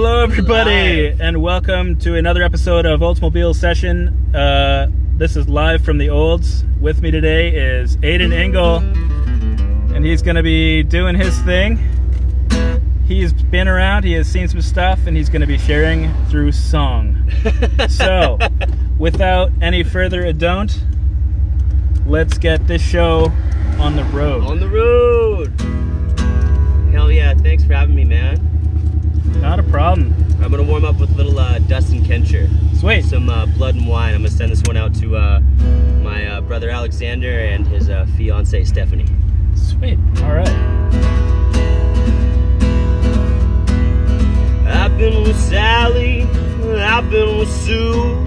Hello everybody, and welcome to another episode of Oldsmobile Session. This is live from the Olds. With me today is Aidan Engel, and he's going to be doing his thing. He's been around, he has seen some stuff, and he's going to be sharing through song. So, without any further ado, let's get this show on the road. On the road! Hell yeah, thanks for having me, man. Not a problem. I'm gonna warm up with a little Dustin Kensher. Sweet. Some Blood and Wine. I'm gonna send this one out to my brother Alexander and his fiance Stephanie. Sweet. All right. I've been with Sally. I've been with Sue.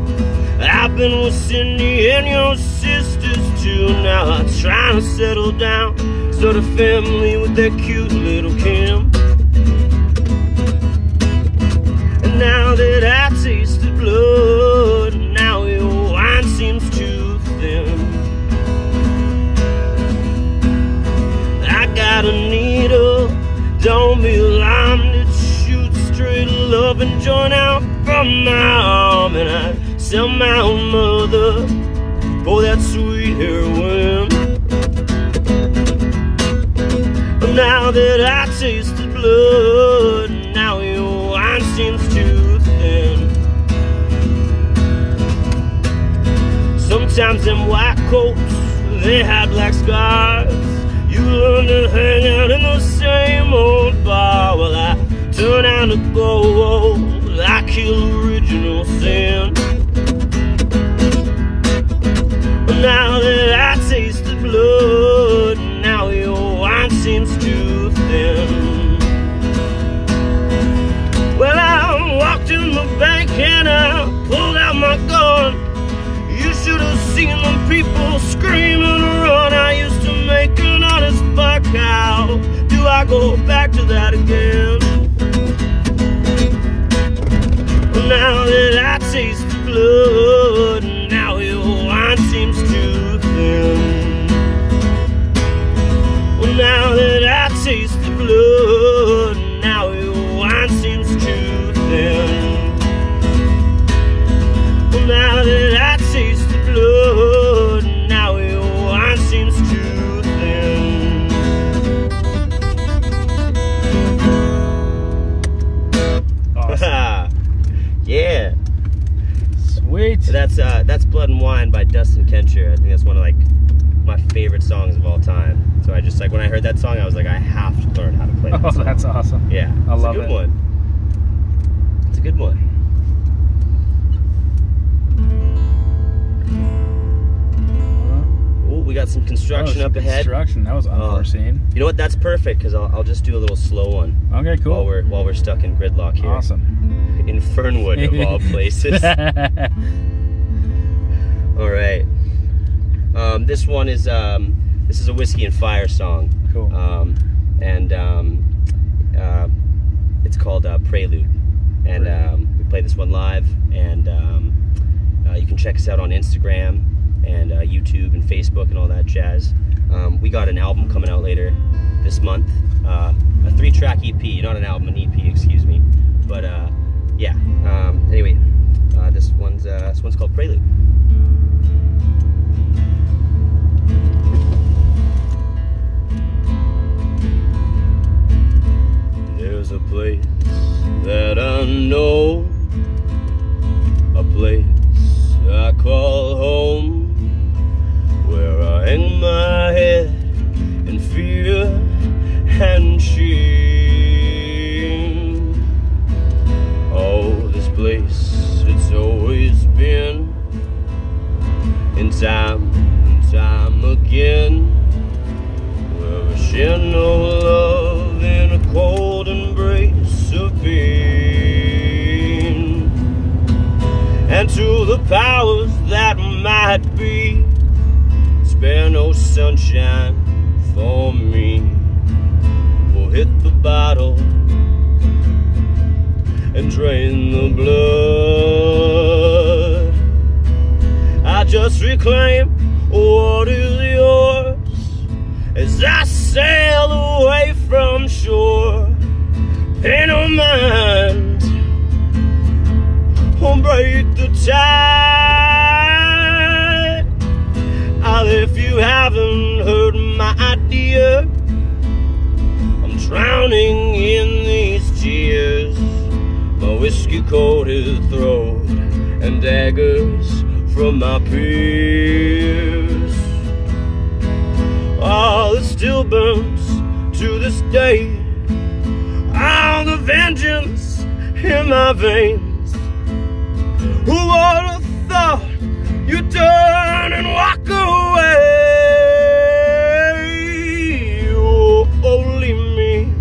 I've been with Cindy and your sisters too. Now I'm trying to settle down, so the family with their cute little Kim. Now that I taste the blood, now your wine seems too thin. I got a needle, don't be alarmed, it shoots straight love and join out from my arm. And I sell my own mother for that sweet heroin. But now that I taste the blood, now your wine seems too thin. Sometimes them white coats, they had black scars. You learn to hang out in the same old bar. Well, I turn out to go old, I kill original sin. But now that I taste the blood, now your wine seems too thin. Well, I walked in the bank and I pulled out my gun. You should have seen the people scream and run. I used to make an honest buck. How do I go back to that again? Well, now that I taste the blood, now your wine seems too thin. Well, now that I taste the blood, now your wine seems too thin. Well, now that I taste the blood, now your wine seems too thin. Awesome. Yeah. Sweet. So that's Blood and Wine by Dustin Kensher. I think that's one of like my favorite songs of all time. So I just like when I heard that song, I was like, I have to learn how to play that song. Oh, that's awesome. Yeah, I love it. It's a good one. It's a good one. Oh, we got some construction up ahead. Construction, that was unforeseen. You know what? That's perfect because I'll just do a little slow one. Okay, cool. While we're stuck in gridlock here. Awesome. In Fernwood of all places. All right. This one is this is a Whiskey and Fire song. Cool. It's called Prelude, and we play this one live. And you can check us out on Instagram and YouTube and Facebook and all that jazz. We got an album coming out later this month, a 3-track EP, not an album, an EP, excuse me. But yeah. Anyway, this one's called Prelude. There's a place that I know, a place I call home, where I hang my head in fear and shame. Oh, this place, it's always been, in time and time again, where we share no love in a cold embrace of pain. And to the powers that might be, spare no sunshine for me. We'll hit the bottle and drain the blood. I just reclaim what is yours as I sail away from shore. Ain't no mind break the tide. I'll, if you haven't heard my dear, I'm drowning in these tears. My whiskey-coated throat and daggers from my peers. Oh, it still burns to this day. All the vengeance in my veins. Who would have thought you'd turn and walk away? Oh, only me,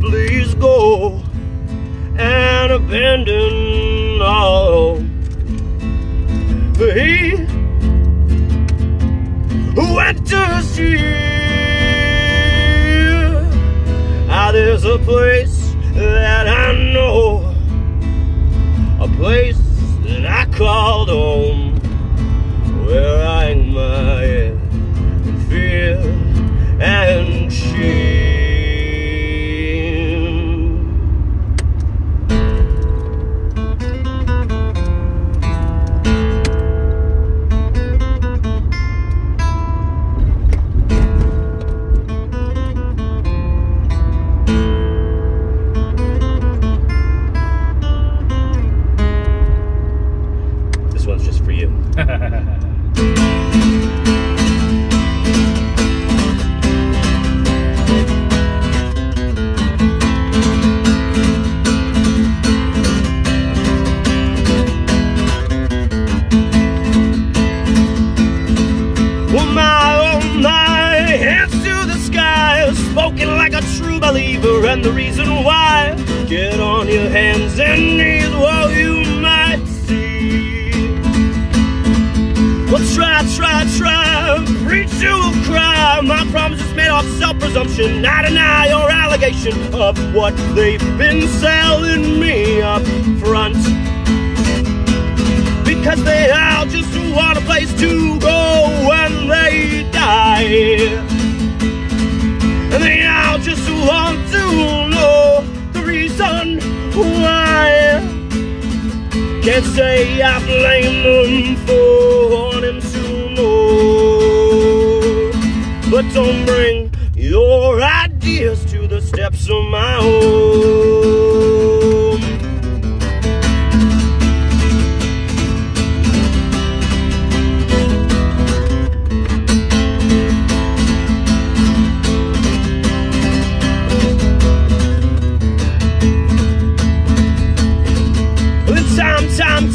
please go and abandon all. For he who enters here, ah, there's a place that I know, a place that I called home, where I hang my head in fear and shame. And the reason why, get on your hands and knees, what you might see. Well, try, preach, you will cry. My promise is made off self-presumption. I deny your allegation of what they've been selling me up front. Because they all just want a place to go when they die. And they all just want to know the reason why. Can't say I blame them for wanting to know. But don't bring your ideas to the steps of my home.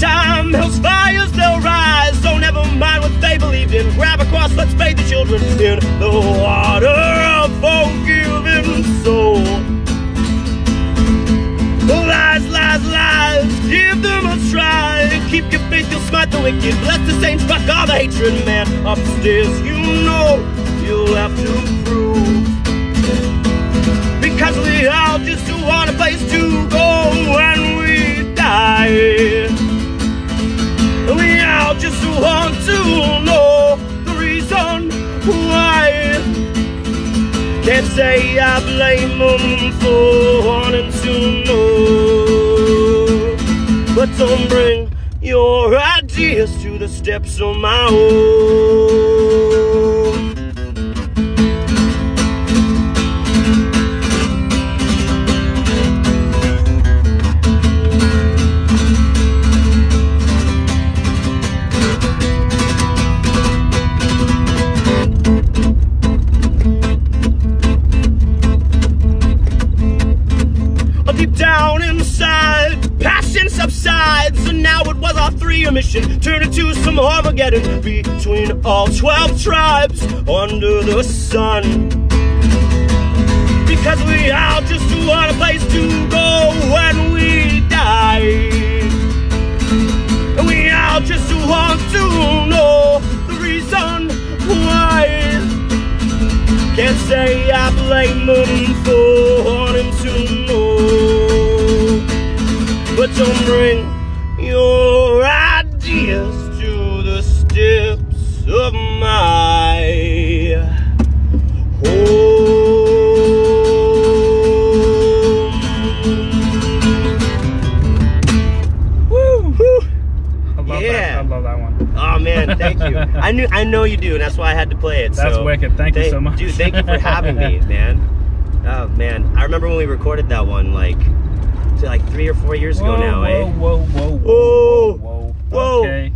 Time, hell's fires, they'll rise. Don't ever mind what they believed in. Grab a cross, let's bathe the children in the water of forgiving soul. Lies, give them a try. Keep your faith, you'll smite the wicked. Bless the saints, fuck all the hatred, man. Upstairs, you know, you'll have to prove. Because we all just want a place to go when we die. We all just want to know the reason why. Can't say I blame them for wanting to know. But don't bring your ideas to the steps of my own. Subsides, and now it was our three-year mission. Turn it to some Armageddon between all 12 tribes under the sun. Because we all just want a place to go when we die. And we all just want to know the reason why. Can't say I blame them for wanting to know. But don't bring your ideas to the steps of my home. Woo, woo. Oh man, thank you. I know you do, and that's why I had to play it. That's so wicked. Thank you so much, dude. Thank you for having me, man. Oh man, I remember when we recorded that one, like 3 or 4 years ago now. Whoa. Okay.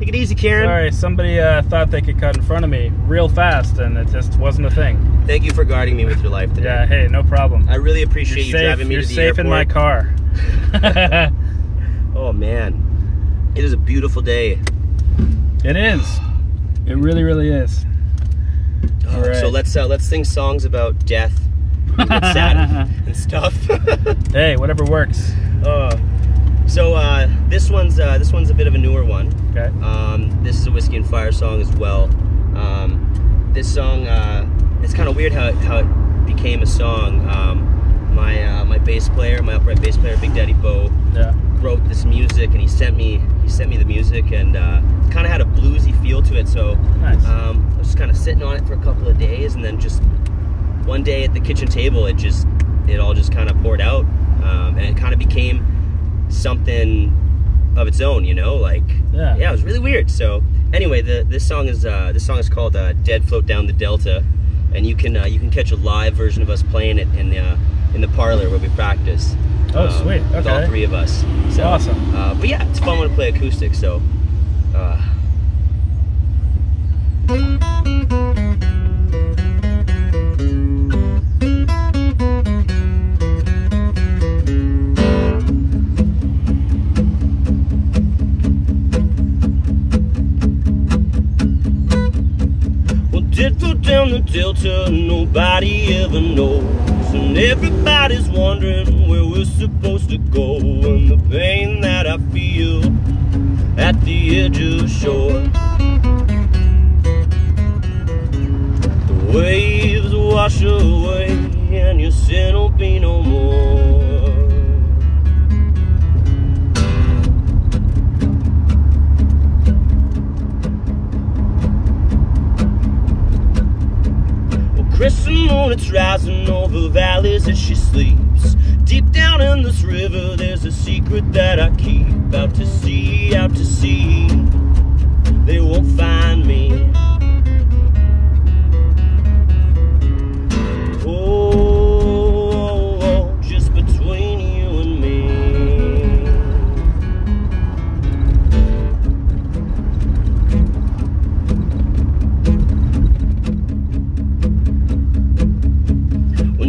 Take it easy, Karen. Sorry, somebody thought they could cut in front of me real fast, and it just wasn't a thing. Thank you for guarding me with your life today. Yeah, hey, no problem. I really appreciate you driving me to the airport. You're safe in my car. Oh, man. It is a beautiful day. It is. It really, really is. All right. So let's sing songs about death and sadness and stuff. Hey, whatever works. So this one's a bit of a newer one. Okay. This is a Whiskey and Fire song as well. This song, it's kind of weird how it became a song. My bass player, my upright bass player, Big Daddy Bo, wrote this music, and he sent me the music, and it kind of had a bluesy feel to it. So nice. I was just kind of sitting on it for a couple of days, and then just one day at the kitchen table, it all just kind of poured out, and it kind of became something of its own, you know, it was really weird. So anyway, this song is called Dead Float Down the Delta, and you can catch a live version of us playing it in the parlor where we practice. Sweet. Okay. With all three of us. So awesome. But yeah, it's a fun one to play acoustic. So down the delta, nobody ever knows, and everybody's wondering where we're supposed to go, and the pain that I feel at the edge of shore. The waves wash away, and your sin will be no more. Crescent moon, it's rising over valleys as she sleeps. Deep down in this river, there's a secret that I keep. Out to sea, out to sea, they won't find me. Oh, just between you and me.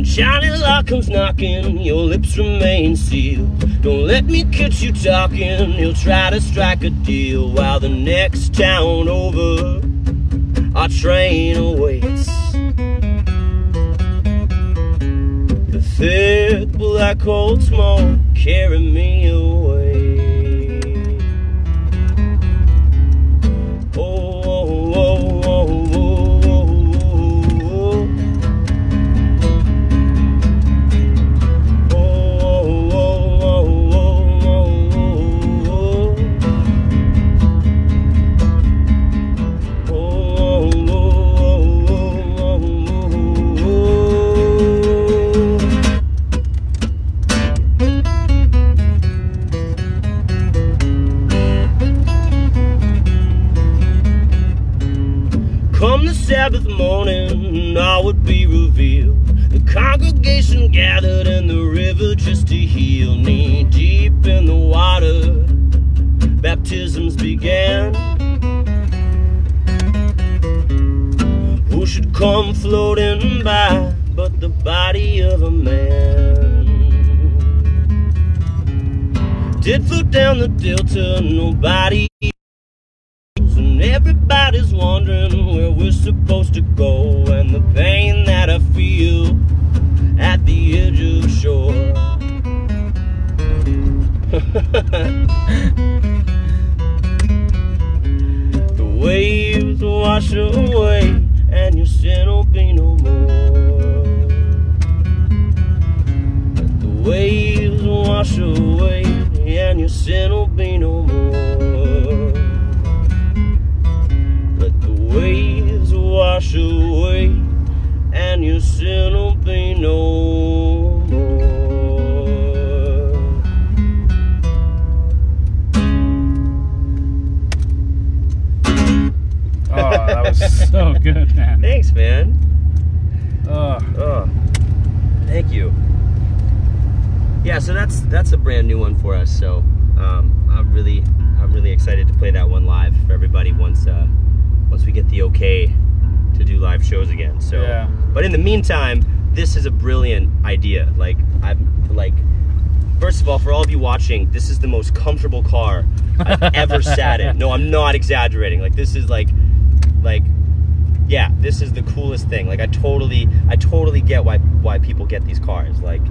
Johnny Law comes knocking, your lips remain sealed. Don't let me catch you talking, he'll try to strike a deal, while the next town over, our train awaits. The thick black coal smoke carry me away. Sabbath morning, all would be revealed. The congregation gathered in the river just to heal. Knee deep in the water, baptisms began. Who should come floating by but the body of a man? Did float down the delta, nobody. Everybody's wondering where we're supposed to go, and the pain that I feel at the edge of shore. The waves wash away, and your sin will be no more. The waves wash away, and your sin will be no more. Waves wash away, and your sin will be no more. good, man. Thanks, man. Oh, thank you. Yeah, so that's a brand new one for us. So I'm really excited to play that one live for everybody once we get the okay to do live shows again. So, yeah. But in the meantime, this is a brilliant idea. Like, first of all, for all of you watching, this is the most comfortable car I've ever sat in. No, I'm not exaggerating. Like, this is like, yeah, this is the coolest thing. Like, I totally get why people get these cars. Like,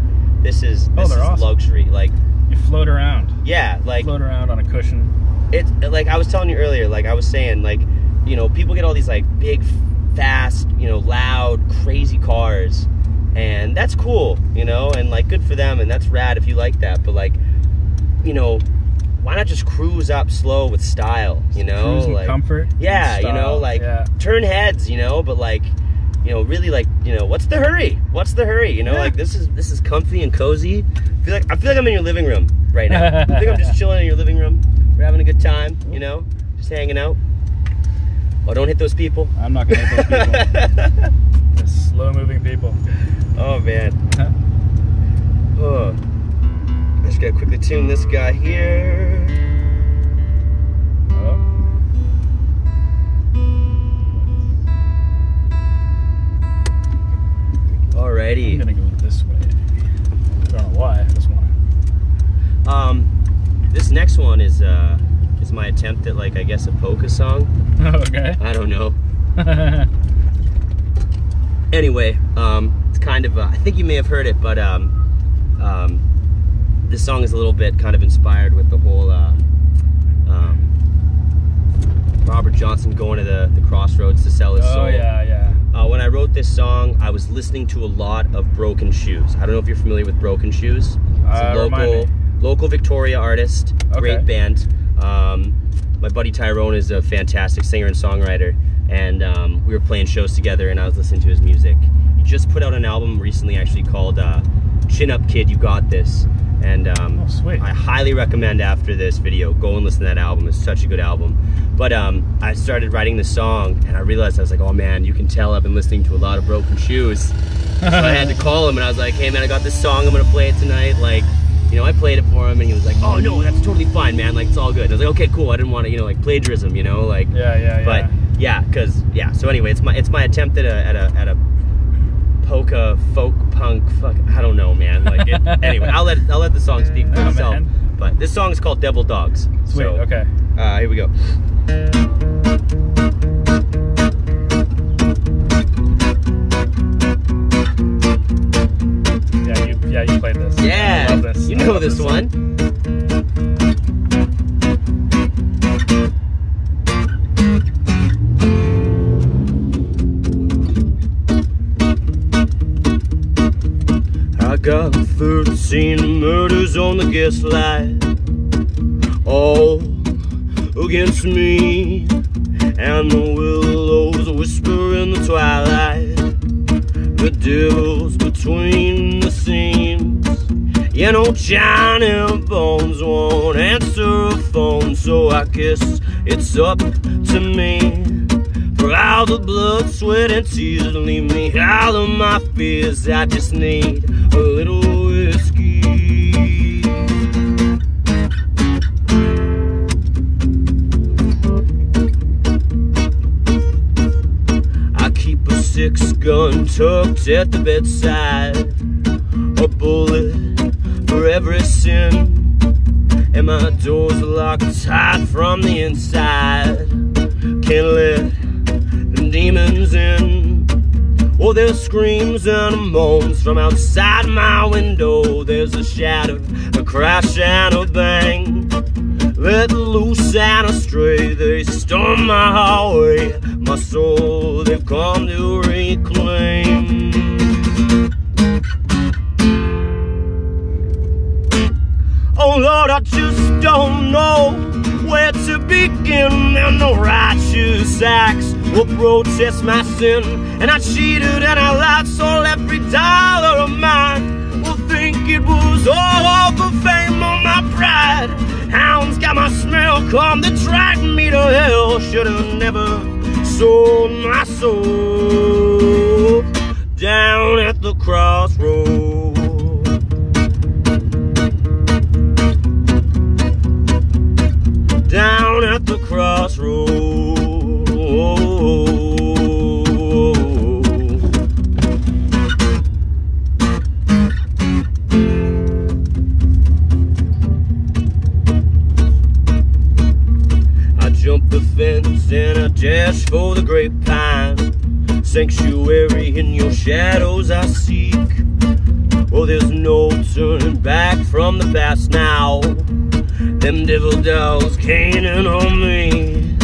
this is awesome. Luxury. Like, you float around. Yeah, like, float around on a cushion. It's like I was telling you earlier. Like I was saying, like, you know, people get all these like big, fast, you know, loud, crazy cars, and that's cool, you know, and like good for them, and that's rad if you like that. But like, you know, why not just cruise up slow with style, you know? Cruise like comfort. Yeah, style, you know, like, yeah. Turn heads, you know, but like, you know, really, like, you know, what's the hurry? What's the hurry? You know, yeah. Like, this is comfy and cozy. I feel like I'm in your living room right now. I think I'm just chilling in your living room. We're having a good time, you know, just hanging out. Oh, don't hit those people. I'm not gonna hit those people. They're slow-moving people. Oh man. Oh. I just gotta quickly tune this guy here. Oh. Alrighty. I'm gonna go this way. I don't know why. I just wanna. This next one is my attempt at, like, I guess a polka song. Oh, okay. I don't know. Anyway, it's kind of. I think you may have heard it, but this song is a little bit kind of inspired with the whole Robert Johnson going to the crossroads to sell his soul. Oh, yeah, yeah. When I wrote this song, I was listening to a lot of Broken Shoes. I don't know if you're familiar with Broken Shoes. It's a local Victoria artist. Okay. Great band. My buddy Tyrone is a fantastic singer and songwriter, and we were playing shows together, and I was listening to his music. He just put out an album recently, actually, called Chin Up Kid, You Got This. And oh, sweet. I highly recommend, after this video, go and listen to that album. It's such a good album. But I started writing this song, and I realized, I was like, oh man, you can tell I've been listening to a lot of Broken Shoes. So I had to call him, and I was like, hey man, I got this song, I'm gonna play it tonight. Like, you know, I played it for him, and he was like, oh no, that's totally fine, man, like, it's all good. And I was like, okay, cool. I didn't want to, you know, like, plagiarism, you know, like, yeah. But yeah, because, yeah, so anyway, it's my attempt at a polka, folk, punk, fuck, I don't know, man, like, it, anyway, I'll let the song speak for itself, man. But this song is called Devil Dogs. Sweet, so, okay. Here we go. Yeah, you played this. Yeah, I love this. You know this one. I got 13 murders on the guest line, all against me, and the willows whisper in the twilight. The devil's between the seams. You know, Johnny Bones won't answer a phone, so I guess it's up to me. For all the blood, sweat, and tears leave me out of my fears. I just need a little whiskey. I keep a 6-gun tucked at the bedside, a bullet for every sin, and my door's locked tight from the inside. Can't let them demons in. Oh, there's screams and moans from outside my window. There's a shatter, a crash, and a bang. Let loose and astray, they storm my hallway. My soul, they've come to reclaim. Oh Lord, I just don't know where to begin. And the righteous acts will protest my sin. And I cheated and I lied, so every dollar of mine will think it was all for fame or my pride. Hounds got my smell, come to drag me to hell. Should've never sold my soul down at the crossroads. Down at the crossroads. I jumped the fence and I dashed for the great pine. Sanctuary in your shadows I seek. Oh, there's no turning back from the past now. Them devil dogs caning on me.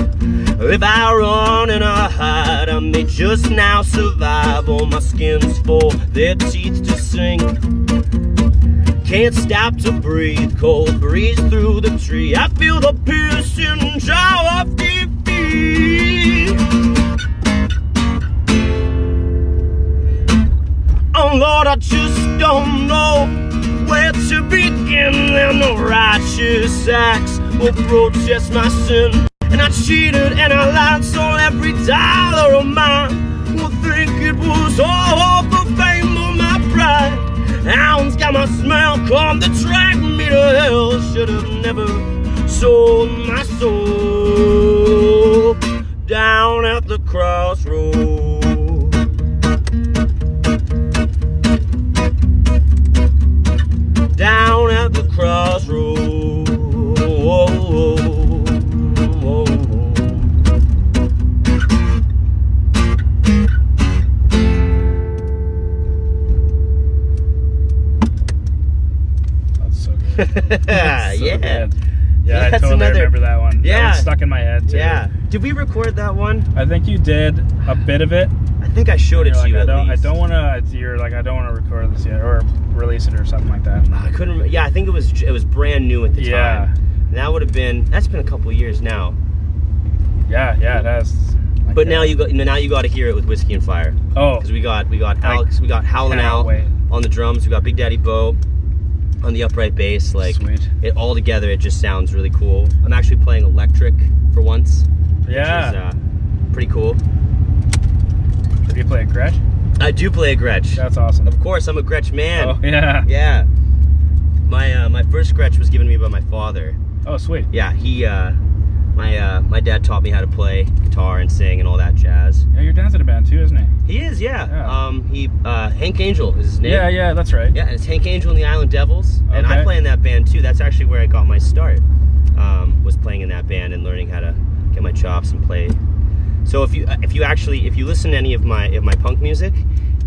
If I run and I hide, I may just now survive. All my skin's for their teeth to sink. Can't stop to breathe, cold breeze through the tree. I feel the piercing jaw of defeat. Oh Lord, I just don't know where to begin. Then the righteous acts will protest my sin. And I cheated and I lied, so every dollar of mine will think it was all for fame or my pride. Hounds got my smell, come to drag me to hell. Should have never sold my soul down at the crossroads. Down at the crossroads. That's so good. That's so yeah. Good. Yeah, that's I totally another... remember that one. Yeah. That one's stuck in my head too. Yeah. Did we record that one? I think you did a bit of it. I think I showed it to you. I don't want to record this yet or release it or something like that. I couldn't remember. Yeah, I think it was brand new at the time. Yeah. That would have been. That's been a couple of years now. Yeah, it has. But now you got to hear it with Whiskey and Fire. Oh. Because we got Alex, we got Howlin' Al on the drums, we got Big Daddy Bo on the upright bass. Like sweet. It all together, it just sounds really cool. I'm actually playing electric for once. Yeah. Which is pretty cool. Do you play a Gretsch? I do play a Gretsch. That's awesome. Of course, I'm a Gretsch man. Oh, yeah. Yeah. My first Gretsch was given to me by my father. Oh, sweet. Yeah, my dad taught me how to play guitar and sing and all that jazz. Yeah, your dad's in a band too, isn't he? He is, yeah. Hank Angel is his name. Yeah, that's right. Yeah, it's Hank Angel and the Island Devils. Okay. And I play in that band too. That's actually where I got my start, was playing in that band and learning how to get my chops and play. So if you listen to any of my punk music,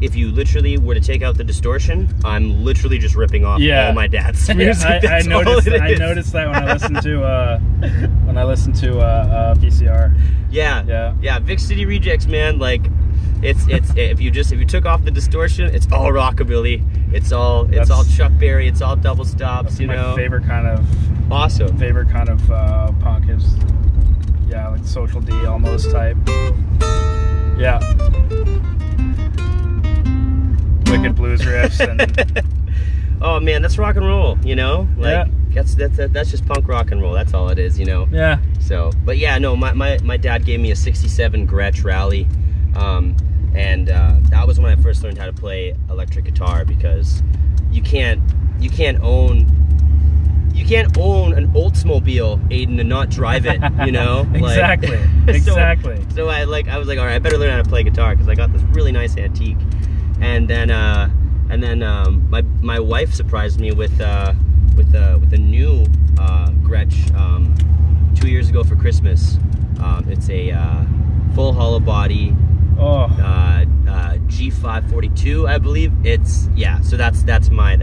if you literally were to take out the distortion, I'm literally just ripping off all my dad's music. Yeah, I noticed that when I listened to VCR. Yeah, Vic City Rejects, man. Like, it's if you took off the distortion, it's all rockabilly. It's all Chuck Berry. It's all double stops. My favorite kind of punk is. Yeah, like Social D almost type. Yeah. Wicked blues riffs and oh man, that's rock and roll, you know? Like that's just punk rock and roll, that's all it is, you know? Yeah. So but yeah, no, my dad gave me a 67 Gretsch Rally. And that was when I first learned how to play electric guitar, because you can't own an Oldsmobile, Aidan, and not drive it, you know? Exactly. Like, exactly. So I was like, all right, I better learn how to play guitar, because I got this really nice antique. And then my wife surprised me with a new Gretsch 2 years ago for Christmas. It's a full hollow body. Oh. G542, I believe. It's so that's my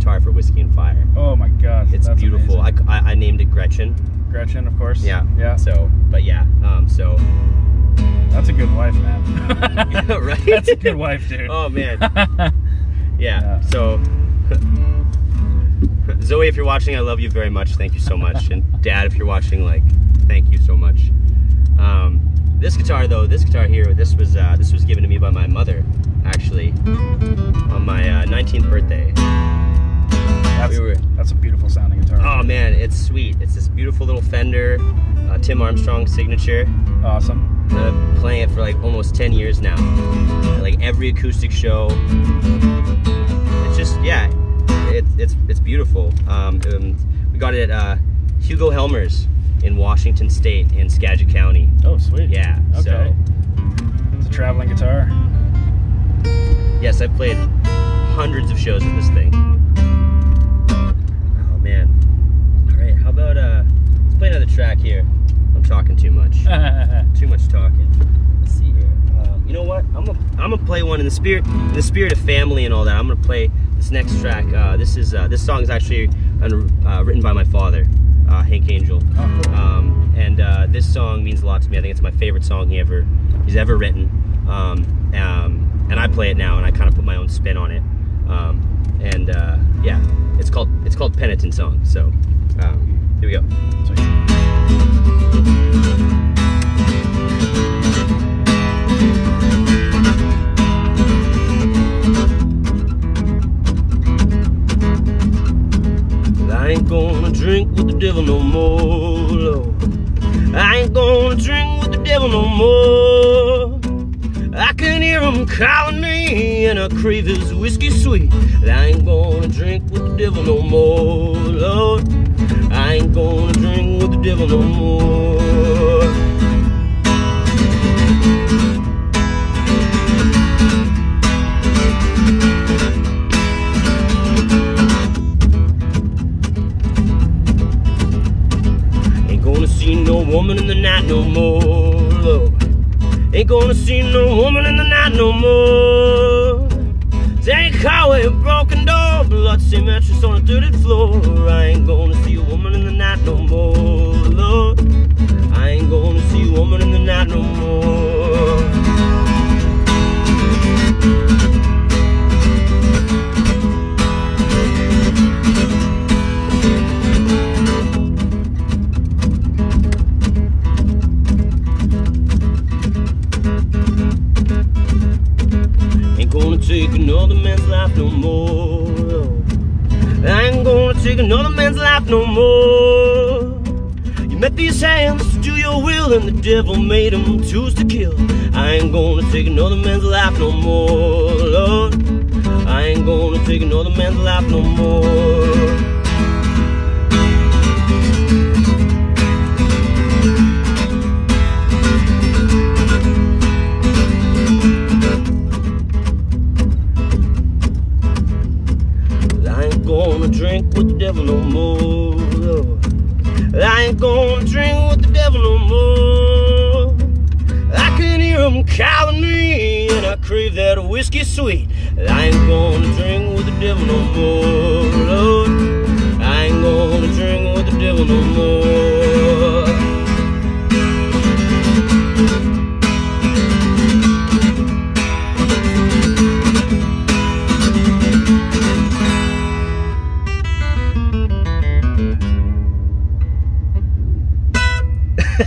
guitar for Whiskey and Fire. Oh my gosh, it's beautiful. I named it Gretchen. Gretchen, of course. Yeah. So, but yeah, so that's a good wife, man. Yeah, right? That's a good wife, dude. Oh man. Yeah. So, Zoe, if you're watching, I love you very much. Thank you so much. And Dad, if you're watching, like, thank you so much. This guitar though, this was given to me by my mother, actually, on my 19th birthday. That's a beautiful sounding guitar. Oh man, it's sweet. It's this beautiful little Fender, Tim Armstrong signature. Awesome. I've been playing it for like almost 10 years now. Like every acoustic show. It's just, yeah, it's beautiful. We got it at Hugo Helmers in Washington State in Skagit County. Oh, sweet. Yeah. Okay. So, it's a traveling guitar. Yes, I've played hundreds of shows with this thing. Oh man. All right, how about let's play another track here. Talking too much. Too much talking. Let's see here. You know what? I'm gonna play one in the spirit of family and all that. I'm gonna play this next track. This song is actually written by my father, Hank Angel. Oh, cool. This song means a lot to me. I think it's my favorite song he's ever written. And I play it now, and I kind of put my own spin on it. Yeah, it's called Penitent Song. So here we go. I ain't gonna drink with the devil no more, Lord. I ain't gonna drink with the devil no more. I can hear him calling me and I crave his whiskey sweet. I ain't gonna drink with the devil no more, Lord. I ain't gonna drink with the devil no more. No woman in the night no more, Lord. Ain't gonna see no woman in the night no more. Take highway, broken door, bloodstained mattress on a dirty floor. I ain't gonna see a woman in the night no more, Lord. I ain't gonna see a woman in the night no more. Take another man's life no more. I ain't gonna take another man's life no more. You met these hands to do your will, and the devil made them choose to kill. I ain't gonna take another man's life no more, Lord. I ain't gonna take another man's life no more. Drink with the devil no more, Lord. I ain't gonna drink with the devil no more. I can hear him calling me, and I crave that whiskey sweet. I ain't gonna drink with the devil no more, Lord. I ain't gonna drink with the devil no more.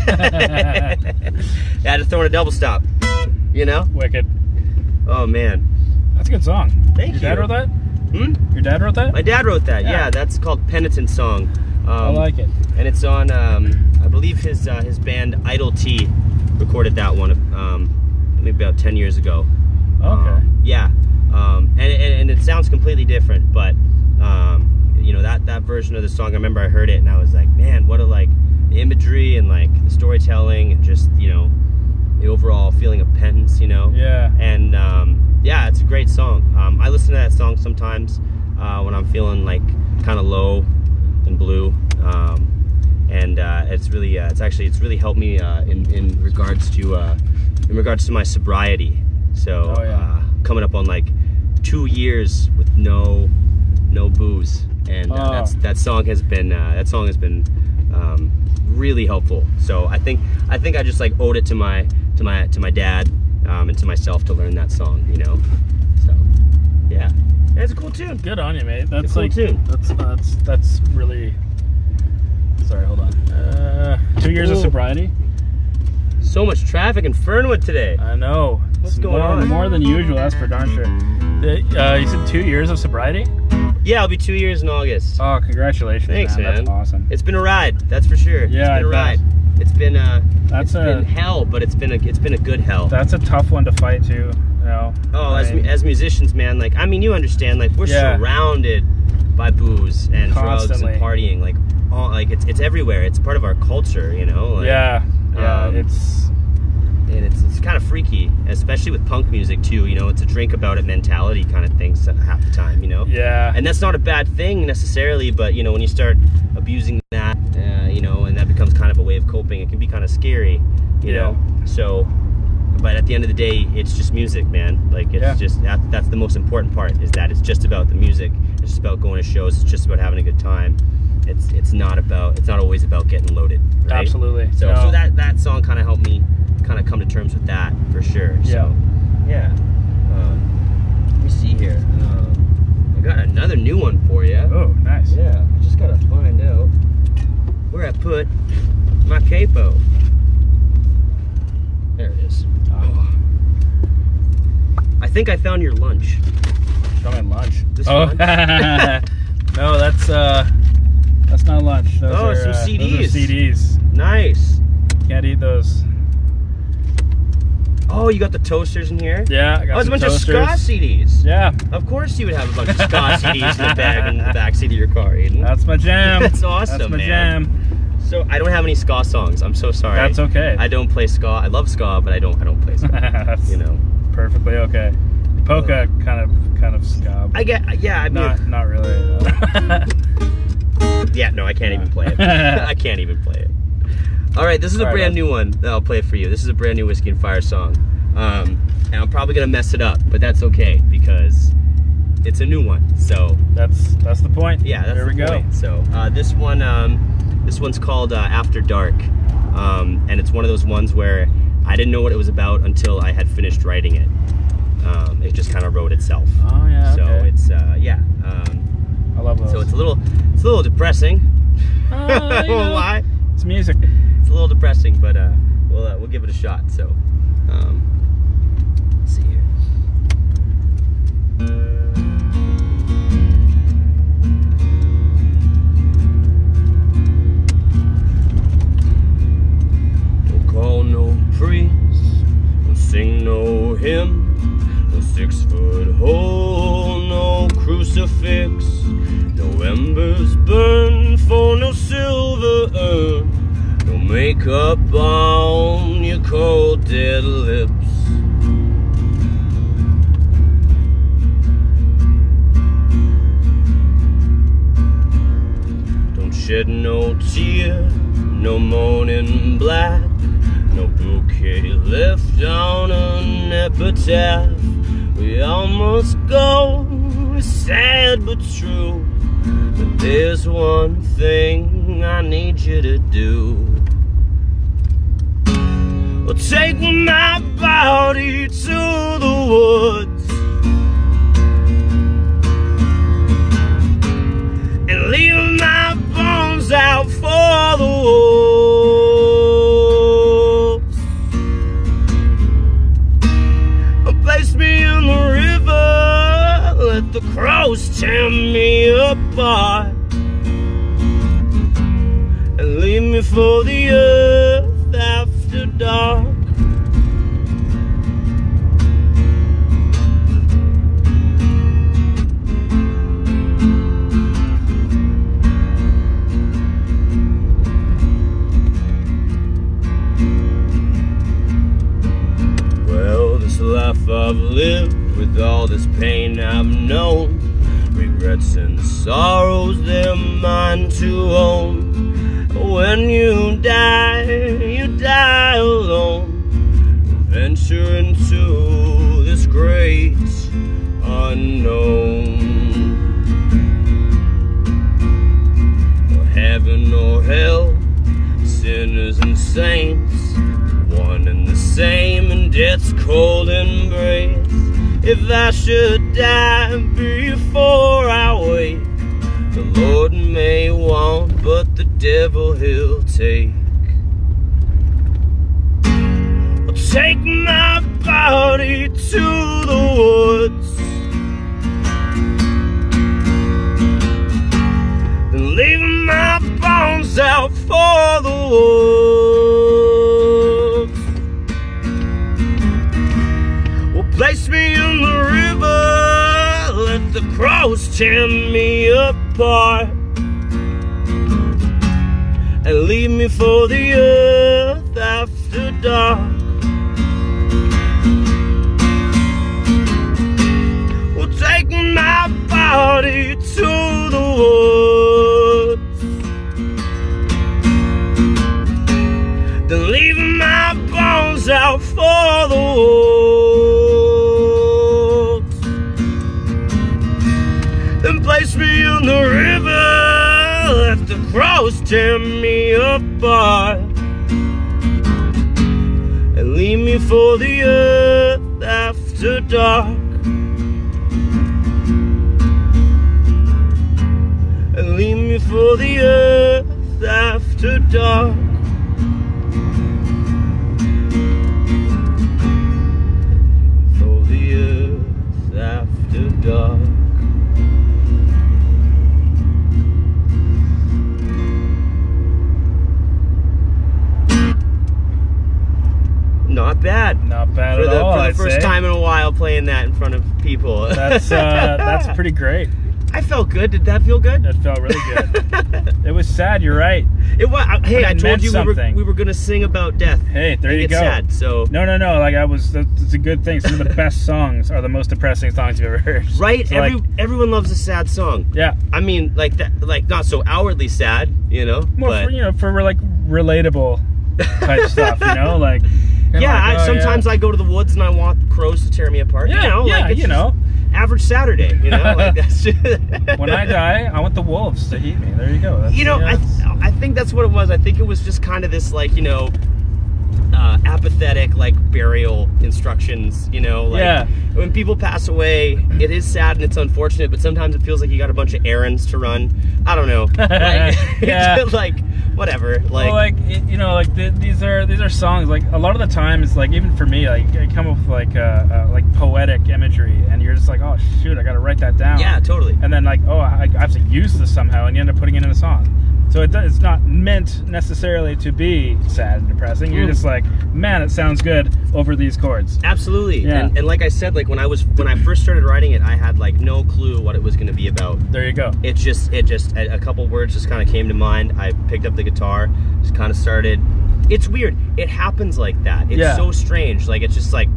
I had to throw in a double stop, you know? Wicked. Oh, man. That's a good song. Thank you. Your dad wrote that? Hmm? Your dad wrote that? My dad wrote that, yeah. That's called Penitent Song. I like it. And it's on, I believe his band Idle T recorded that one maybe about 10 years ago. Okay. Yeah. And it sounds completely different, but, you know, that version of the song, I remember I heard it and I was like, man, what a, like, imagery and like the storytelling and just, you know, the overall feeling of penance, you know. Yeah. And yeah, it's a great song. I listen to that song sometimes when I'm feeling like kind of low and blue, it's really it's really helped me in regards to my sobriety. So oh, yeah. Coming up on like 2 years with no booze, and oh. that song has been really helpful. So I think I just like owed it to my dad and to myself to learn that song, you know. So yeah, it's a cool tune. Good on you, mate. That's like cool tune. That's really. Sorry, hold on. 2 years of sobriety. So much traffic in Fernwood today. I know. What's going on? More than usual. That's for darn sure. You said 2 years of sobriety. Yeah, I'll be 2 years in August. Oh, congratulations! Thanks, man. That's awesome. It's been a ride, that's for sure. Yeah, it's been a ride. It's been been hell, but it's been a good hell. That's a tough one to fight too. You know? Oh, I mean, as musicians, man. Like, I mean, you understand. Like, we're surrounded by booze and drugs and partying. Like, all, like it's everywhere. It's part of our culture, you know. Like, it's kind of freaky, especially with punk music too, you know. It's a drink about it mentality kind of thing half the time, you know. Yeah. And that's not a bad thing necessarily, but you know, when you start abusing that, you know, and that becomes kind of a way of coping, it can be kind of scary, you know. So, but at the end of the day, it's just music, man. Like, it's just that's the most important part, is that it's just about the music. It's just about going to shows. It's just about having a good time. It's not always about getting loaded, right? Absolutely. So so that song kind of helped me kind of come to terms with that, for sure. So yeah, let me see here. I got another new one for you. Oh, nice. Yeah, I just gotta find out where I put my capo. There it is. Oh. I think I found your lunch. Found my lunch. This lunch? No, that's not lunch. Those are some CDs. Those are CDs. Nice. Can't eat those. Oh, you got the toasters in here? Yeah, I got some toasters. Oh, it's a bunch of ska CDs. Yeah. Of course you would have a bunch of ska CDs in the bag in the backseat of your car, Aidan. That's my jam. That's awesome, man. That's my jam. So, I don't have any ska songs. I'm so sorry. That's okay. I don't play ska. I love ska, but I don't play ska. That's, you know, perfectly okay. Polka kind of ska. I get, yeah, I mean, not really. Yeah, no, I can't even play it. I can't even play it. All right, this is a brand new one that I'll play for you. This is a brand new Whiskey and Fire song. And I'm probably going to mess it up, but that's okay because it's a new one. So that's the point. Yeah, that's the point. So this one's called After Dark. And it's one of those ones where I didn't know what it was about until I had finished writing it. It just kind of wrote itself. Oh, yeah, so it's, I love those. So it's a little depressing. I won't lie. It's music. It's a little depressing, but we'll give it a shot. So, let's see here. Don't call no priest, don't sing no hymn, no 6 foot hole, no crucifix, no embers burn for no silver urn. No makeup on your cold dead lips. Don't shed no tear, no mourning black, no bouquet left on an epitaph. We all must go, it's sad but true, but there's one thing I need you to do. Well, take my body to the woods and leave my bones out for the wolves. Place me in the river, let the crows tear me apart, and leave me for the earth after dark. Well, this life I've lived, with all this pain I've known, regrets and sorrows, they're mine to own. When you die alone. Venture into this great unknown. No heaven or hell, sinners and saints, one and the same in death's cold embrace. If I should die before I wake, the Lord may want, but the devil he'll take. I'll take my body to the woods for the wolves. Well, place me in the river, let the crows tear me apart, and leave me for the earth after dark. Well, take my body to the woods, then leave my bones out for the wolves. Then place me in the river, let the crows tear me apart, and leave me for the earth after dark. Leave me for the earth after dark. For the earth after dark. Not bad. Not bad at all. For the first time in a while playing that in front of people. That's pretty great. I felt good. Did that feel good? That felt really good. It was sad. You're right. It was. Hey, I told you we were gonna sing about death. Hey, there you go. Sad. So no. Like I was. It's a good thing. Some of the best songs are the most depressing songs you've ever heard. Right. So everyone loves a sad song. Yeah. I mean, like that. Like not so outwardly sad. You know. More but, for, you know, for like relatable type stuff. You know, like. Yeah. Like, sometimes I go to the woods and I want crows to tear me apart. Yeah. You know, yeah. Like, it's just, average Saturday, you know, like that's just when I die, I want the wolves to eat me. There you go. That's, you know, yeah, I think that's what it was. I think it was just kind of this, like, you know, apathetic, like, burial instructions, you know, like, yeah. When people pass away, it is sad and it's unfortunate, but sometimes it feels like you got a bunch of errands to run. I don't know. Like, yeah. Like, whatever. Like, well, like, you know, like, these are songs, like, a lot of the time, it's like, even for me, like, I come up with, like poetic imagery, and you're just like, oh, shoot, I gotta write that down. Yeah, totally. And then, like, oh, I have to use this somehow, and you end up putting it in a song. So it's not meant necessarily to be sad and depressing. You're just like, man, it sounds good over these chords. Absolutely. Yeah. And like I said, like when I first started writing it, I had like no clue what it was going to be about. There you go. It just a couple words just kind of came to mind. I picked up the guitar, just kind of started. It's weird. It happens like that. It's so strange. Like it's just like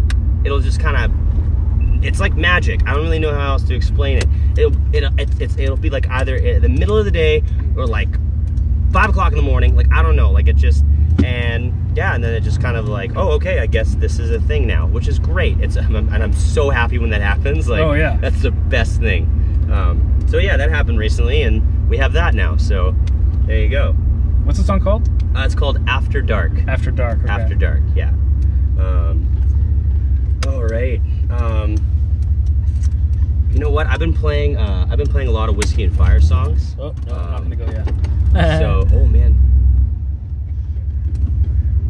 it'll just kind of. It's like magic. I don't really know how else to explain it. It'll be like either in the middle of the day or like 5 o'clock in the morning, like I don't know, like it just, and yeah, and then it just kind of like, oh, okay, I guess this is a thing now, which is great. It's and I'm so happy when that happens. Like, oh yeah, that's the best thing. So yeah, that happened recently, and we have that now. So there you go. What's the song called? It's called After Dark. After Dark. Okay. After Dark. Yeah. All right. You know what? I've been playing a lot of Whiskey and Fire songs. Oh, no, I'm not gonna go yet. So, oh man,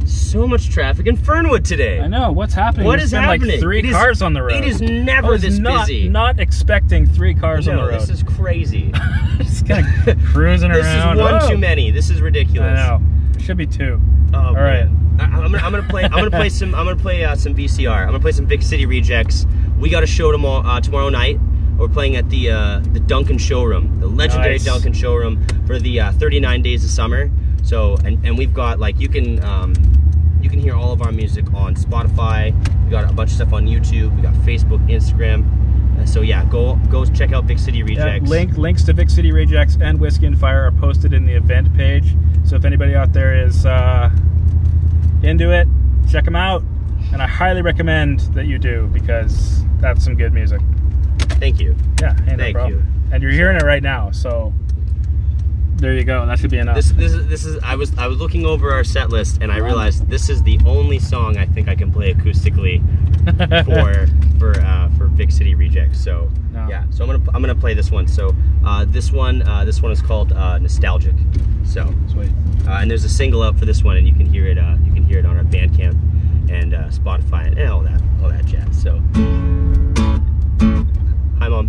so much traffic in Fernwood today. I know. What's happening? What is happening? Like three cars on the road. It is never this busy. Not expecting three cars on the road. This is crazy. Just kind of cruising around. This is one too many. This is ridiculous. I know. It should be two. Oh, all right. I'm gonna play some VCR. I'm gonna play some Vic City Rejects. We got a show tomorrow night. We're playing at the Duncan Showroom, the legendary Duncan Showroom for the 39 Days of Summer. So, and we've got like you can hear all of our music on Spotify. We got a bunch of stuff on YouTube. We got Facebook, Instagram. So yeah, go check out Vic City Rejects. Yeah, links to Vic City Rejects and Whiskey and Fire are posted in the event page. So if anybody out there is into it, check them out. And I highly recommend that you do because that's some good music. Thank you. Yeah, hey, no problem. And you're hearing it right now, so there you go. That should be enough. This is. I was looking over our set list, and I realized this is the only song I think I can play acoustically for Vic City Rejects. So yeah. So I'm gonna play this one. So this one is called Nostalgic. So sweet. And there's a single out for this one, and you can hear it. You can hear it on our Bandcamp and Spotify and all that jazz. So. Hi, Mom.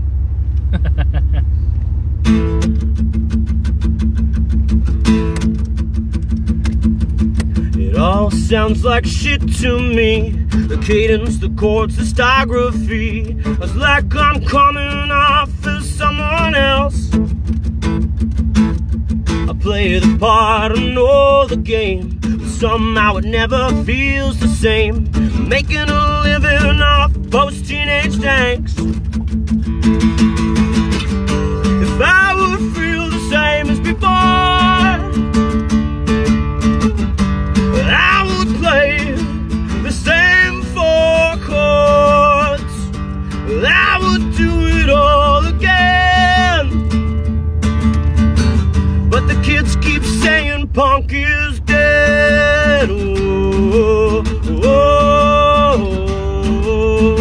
all sounds like shit to me. The cadence, the chords, the stygraphy. It's like I'm coming off as someone else. I play the part, I know the game, but somehow it never feels the same. Making a living off post-teenage angst. If I would feel the same as before, punk is dead. Oh, oh, oh.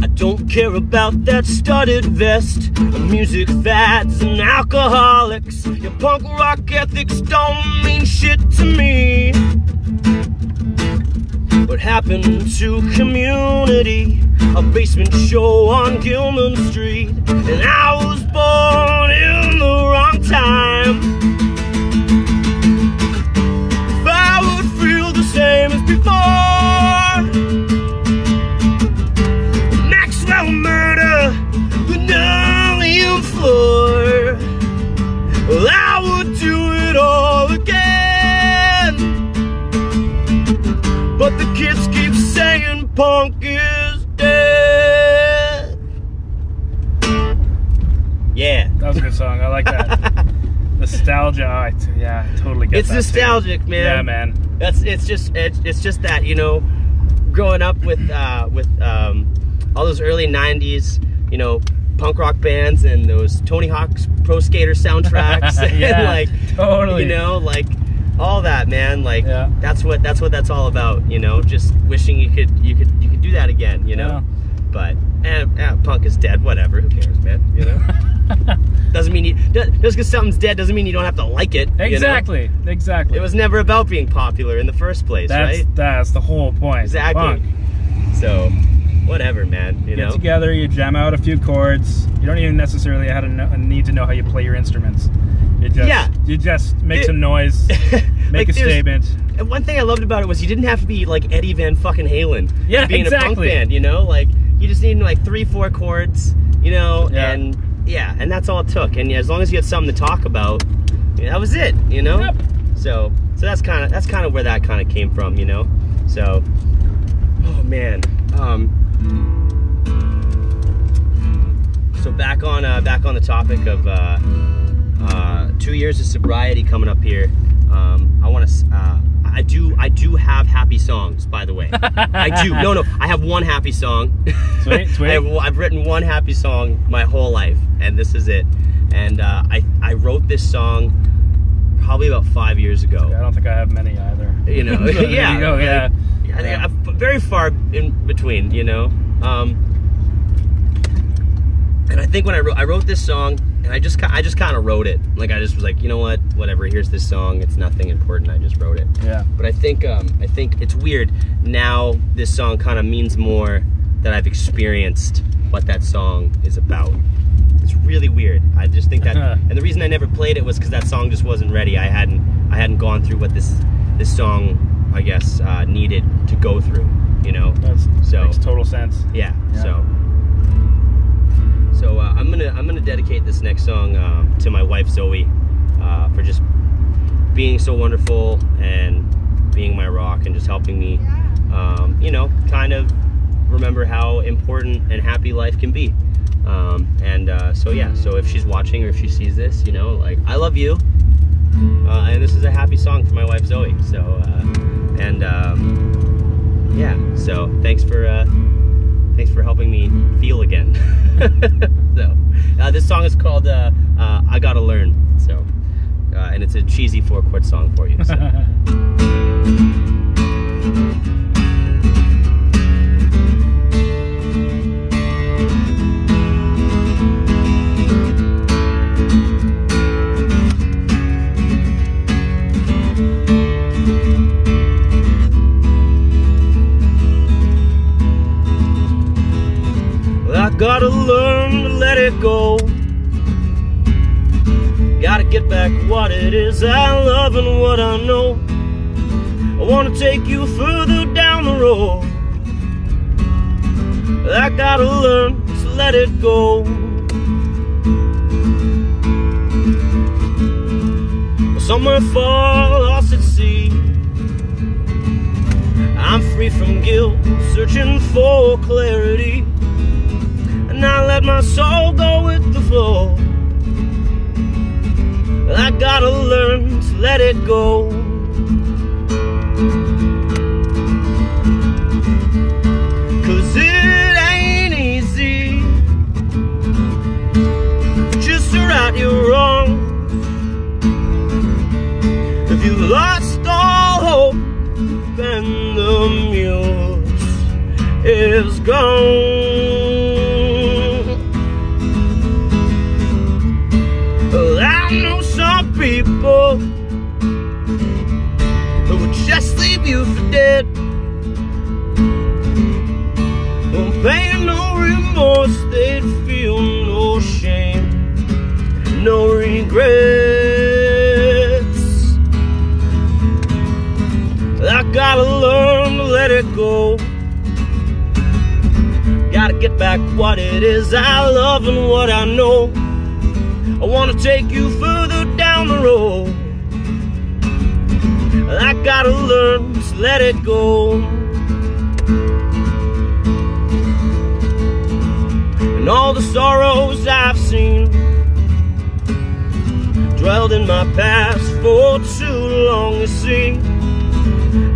I don't care about that studded vest, music fads and alcoholics. Your punk rock ethics don't mean shit to me. What happened to community? A basement show on Gilman Street. And I was born in the wrong time. If I would feel the same as before, Maxwell murder, linoleum floor, well, I would do it all again. But the kids keep saying punk is dead. Yeah. That was a good song. I like that. Nostalgia. Yeah, I totally get it. It's nostalgic, too, man. Yeah, man. That's it's just that, you know, growing up with all those early 90s, you know, punk rock bands and those Tony Hawk's Pro Skater soundtracks. Yeah, and like totally. You know, like all that, man, like yeah. that's what that's all about, you know. Just wishing you could do that again, you know. Yeah. But punk is dead. Whatever, who cares, man? You know, doesn't mean just because something's dead doesn't mean you don't have to like it. Exactly, you know? Exactly. It was never about being popular in the first place, right? That's the whole point. Exactly. Punk. So, whatever, man. You know, together you jam out a few chords. You don't even necessarily have a need to know how you play your instruments. You just make some noise, make like a statement. And one thing I loved about it was you didn't have to be like Eddie Van fucking Halen. Yeah, being exactly. A punk band, you know, like you just needed like 3-4 chords, you know, yeah. and that's all it took. And yeah, as long as you had something to talk about, you know, that was it, you know. Yep. So that's kind of where that kind of came from, you know. So, oh man. So back on the topic of. 2 years of sobriety coming up here. I want to. I do have happy songs, by the way. I do. No. I have one happy song. Sweet. I've written one happy song my whole life, and this is it. And I wrote this song probably about 5 years ago. I don't think I have many either. You know. So yeah. You go, like, yeah. I think very far in between. You know. And I think when I wrote this song. And I just kind of wrote it. Like I just was like, you know what, whatever. Here's this song. It's nothing important. I just wrote it. Yeah. But I think it's weird. Now this song kind of means more that I've experienced what that song is about. It's really weird. I just think that, and the reason I never played it was because that song just wasn't ready. I hadn't gone through what this song, I guess, needed to go through. You know. That makes total sense. Yeah. So. So I'm gonna dedicate this next song to my wife Zoe for just being so wonderful and being my rock and just helping me, you know, kind of remember how important and happy life can be. So if she's watching or if she sees this, you know, like I love you, and this is a happy song for my wife Zoe. So so thanks for. Thanks for helping me feel again. So, this song is called I Gotta Learn. So, and it's a cheesy 4-chord song for you. So. Gotta learn to let it go. Gotta get back what it is I love and what I know. I wanna take you further down the road. I gotta learn to let it go. Somewhere far lost at sea, I'm free from guilt, searching for clarity. And I let my soul go with the flow. I gotta learn to let it go. Cause it ain't easy just to right your wrongs. If you lost all hope and the muse is gone. Well, I know some people who would just leave you for dead. Won't pay no remorse, they'd feel no shame, no regret. I gotta learn to let it go. Gotta get back what it is I love and what I know. I wanna take you further down the road. I gotta learn to let it go. And all the sorrows I've seen dwelled in my past for too long, you see.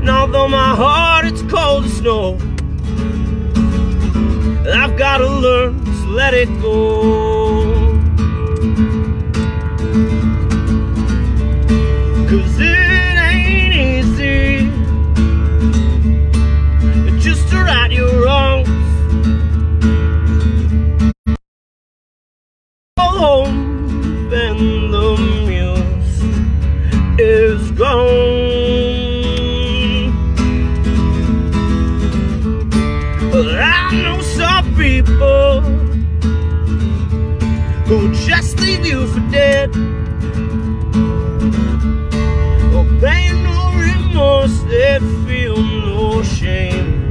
And although my heart it's cold as snow, I've got to learn to let it go. Cause it ain't easy just to right your wrongs. Go home and the muse is gone. People who just leave you for dead, or pay no remorse, they feel no shame,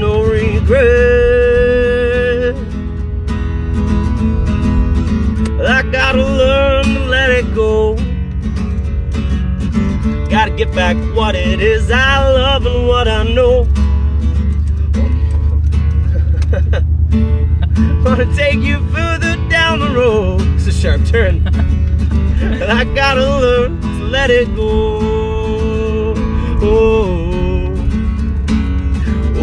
no regret. I gotta learn to let it go. Gotta get back what it is I love and what I know. Wanna take you further down the road. It's a sharp turn. And I gotta learn to let it go. Oh, oh, oh,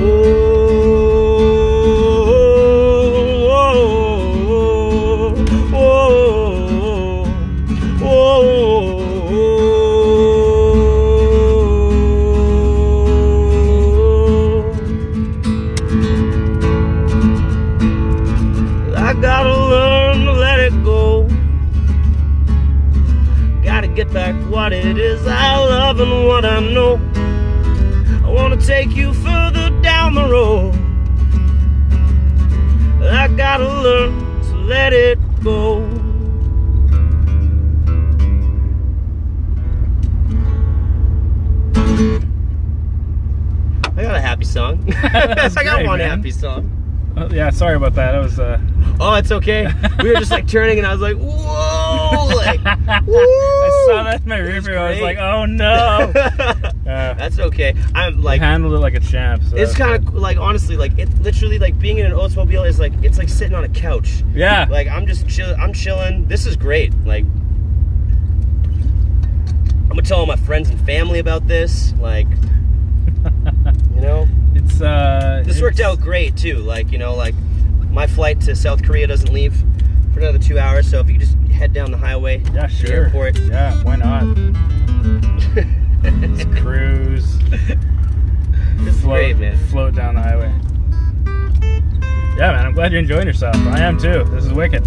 oh, oh, oh, oh. Get back what it is I love and what I know. I wanna take you further down the road. I gotta learn to let it go. I got a happy song. I got one happy song. Oh, yeah, sorry about that. That was Oh, it's okay. We were just like turning and I was like, whoa, like, woo. I saw that in my rearview. I was like, "Oh no!" That's okay. I'm like, handled it like a champ. So it's kind of like, honestly, like it literally like being in an Oldsmobile is like it's like sitting on a couch. Yeah. Like I'm just chilling. I'm chilling. This is great. Like I'm gonna tell all my friends and family about this. Like, you know, it's this worked out great too. Like, you know, like my flight to South Korea doesn't leave for another 2 hours. So if you just head down the highway, yeah, sure. The airport. Yeah, why not? Just cruise. Just float, man. Float down the highway. Yeah, man, I'm glad you're enjoying yourself. I am too. This is wicked.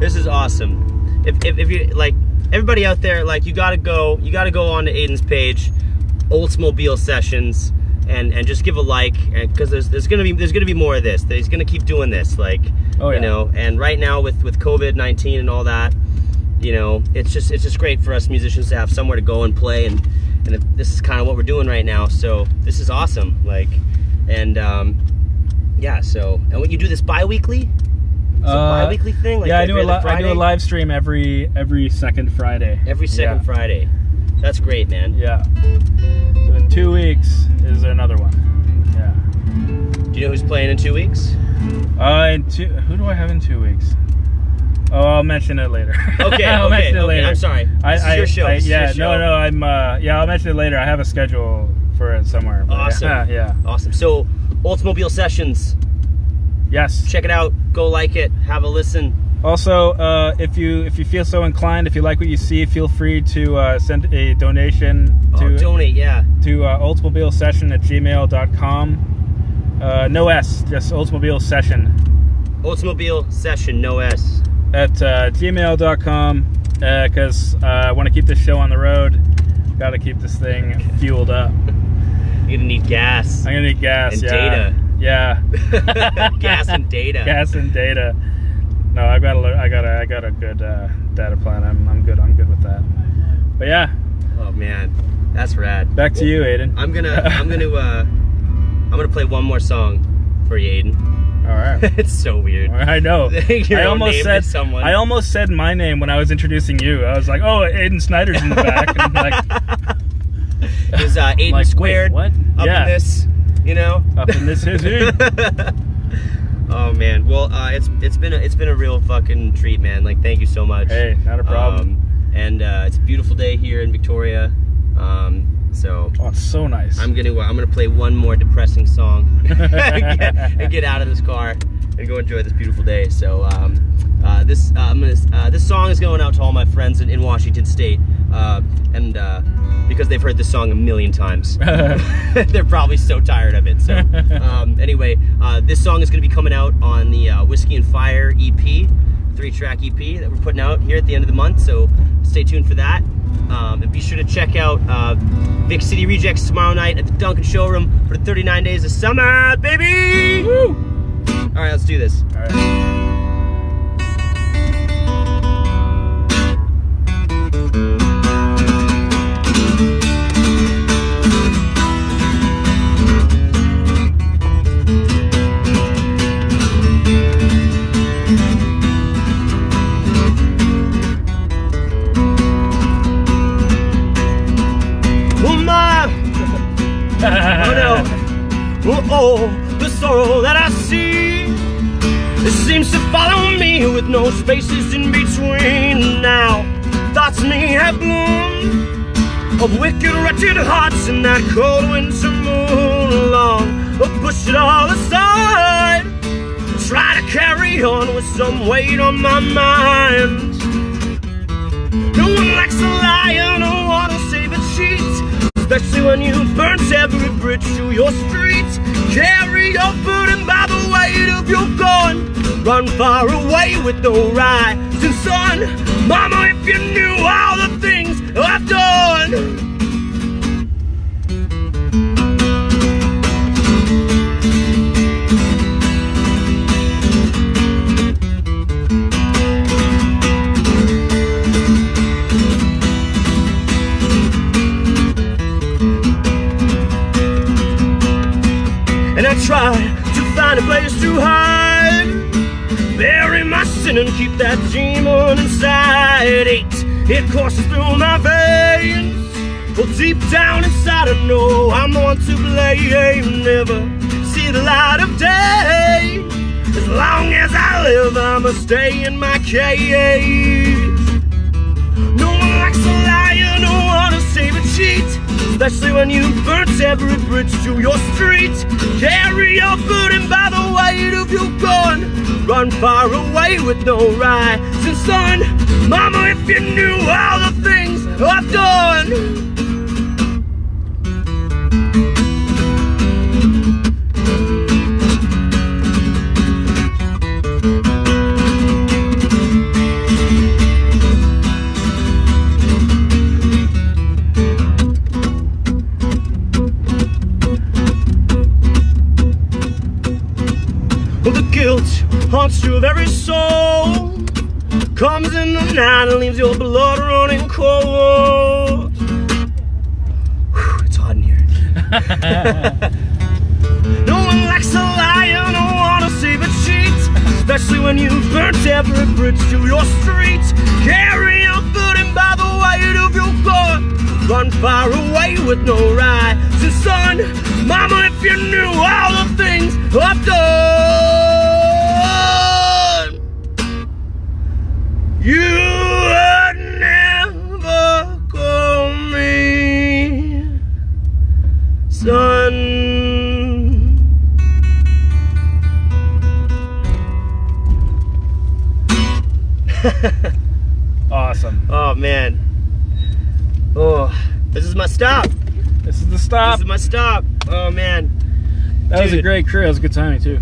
This is awesome. If you like, everybody out there, like you gotta go. You gotta go onto Aidan's page, Oldsmobile Sessions. and just give a like, because there's gonna be more of this. He's gonna keep doing this, like, oh, yeah. You know. And right now with COVID-19 and all that, you know, it's just great for us musicians to have somewhere to go and play, and this is kind of what we're doing right now. So this is awesome, like, and yeah. So and when you do this bi-weekly. It's a bi-weekly thing? Like, yeah, I do a live stream every second Friday. Every second, yeah. Friday. That's great, man. Yeah. So in 2 weeks is another one. Yeah. Do you know who's playing in 2 weeks? Who do I have in 2 weeks? Oh, I'll mention it later. Okay, I'll mention it later. Okay, I'm sorry. I'll mention it later. I have a schedule for it somewhere. Awesome. Yeah, yeah. Awesome. So, Oldsmobile Sessions. Yes. Check it out. Go like it. Have a listen. Also, if you feel so inclined, if you like what you see, feel free to send a donation to oldsmobilesession@gmail.com. No S, just Oldsmobile Session. Oldsmobile Session, no S. At gmail.com, because I want to keep this show on the road. Got to keep this thing fueled up. You're going to need gas. I'm going to need gas, and yeah. Data. Yeah. Gas and data. Gas and data. No, I got a good data plan. I'm good with that. But yeah. Oh man, that's rad. Back to you, Aidan. I'm gonna play one more song for you, Aidan. All right. It's so weird. I know. I almost said my name when I was introducing you. I was like, oh, Aidan Snyder's in the back. And like, is Aidan like, squared? Wait, what? Up yeah. in this. You know, up in this history. Oh man, well, it's been a real fucking treat, man. Like, thank you so much. Hey, not a problem. And it's a beautiful day here in Victoria. So oh, it's so nice. I'm gonna play one more depressing song and get out of this car and go enjoy this beautiful day. So this song is going out to all my friends in Washington State. Because they've heard this song a million times. They're probably so tired of it. So, anyway, this song is going to be coming out on the Whiskey and Fire EP, 3-track EP that we're putting out here at the end of the month. So, stay tuned for that. And be sure to check out Vic City Rejects tomorrow night at the Duncan Showroom for the 39 Days of Summer, baby! Woo! All right, let's do this. All right. Oh, the sorrow that I see, it seems to follow me with no spaces in between. Now, thoughts may have bloomed of wicked, wretched hearts in that cold winter moon. Long, but push it all aside, try to carry on with some weight on my mind. No one likes a liar, no one will save a cheat, especially when you've burnt every bridge to your street. Carry your burden by the weight of your gun, run far away with no rising sun. Mama, if you knew all the things I've done. Try to find a place to hide, bury my sin and keep that demon inside. It courses through my veins. Well, deep down inside I know I'm the one to blame. Never see the light of day. As long as I live, I'ma stay in my cage. No one likes a liar, no one to save a cheat, especially when you've burnt every bridge to your street. Carry your burden by the weight of your gun, run far away with no rising sun. Mama, if you knew all the things I've done. haunts your very soul, comes in the night and leaves your blood running cold. Whew, it's hot in here. No one likes a liar, no one to see but cheats, especially when you've burnt every bridge to your streets. Carry your burden by the weight of your gut, run far away with no rising sun. Mama, if you knew all the things I've done, you would never call me son. Awesome. Oh man. Oh, this is my stop. This is the stop. This is my stop. Oh man. That was a great crew. That was a good timing too.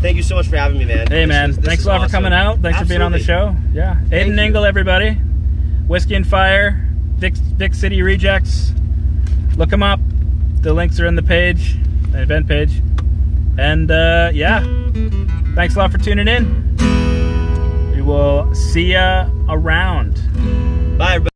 Thank you so much for having me, man. Hey man, thanks a lot for coming out. Thanks for being on the show. Yeah. Aidan Engel, everybody. Whiskey and Fire, Vic City Rejects. Look them up. The links are in the page, the event page. And yeah, thanks a lot for tuning in. We will see ya around. Bye everybody.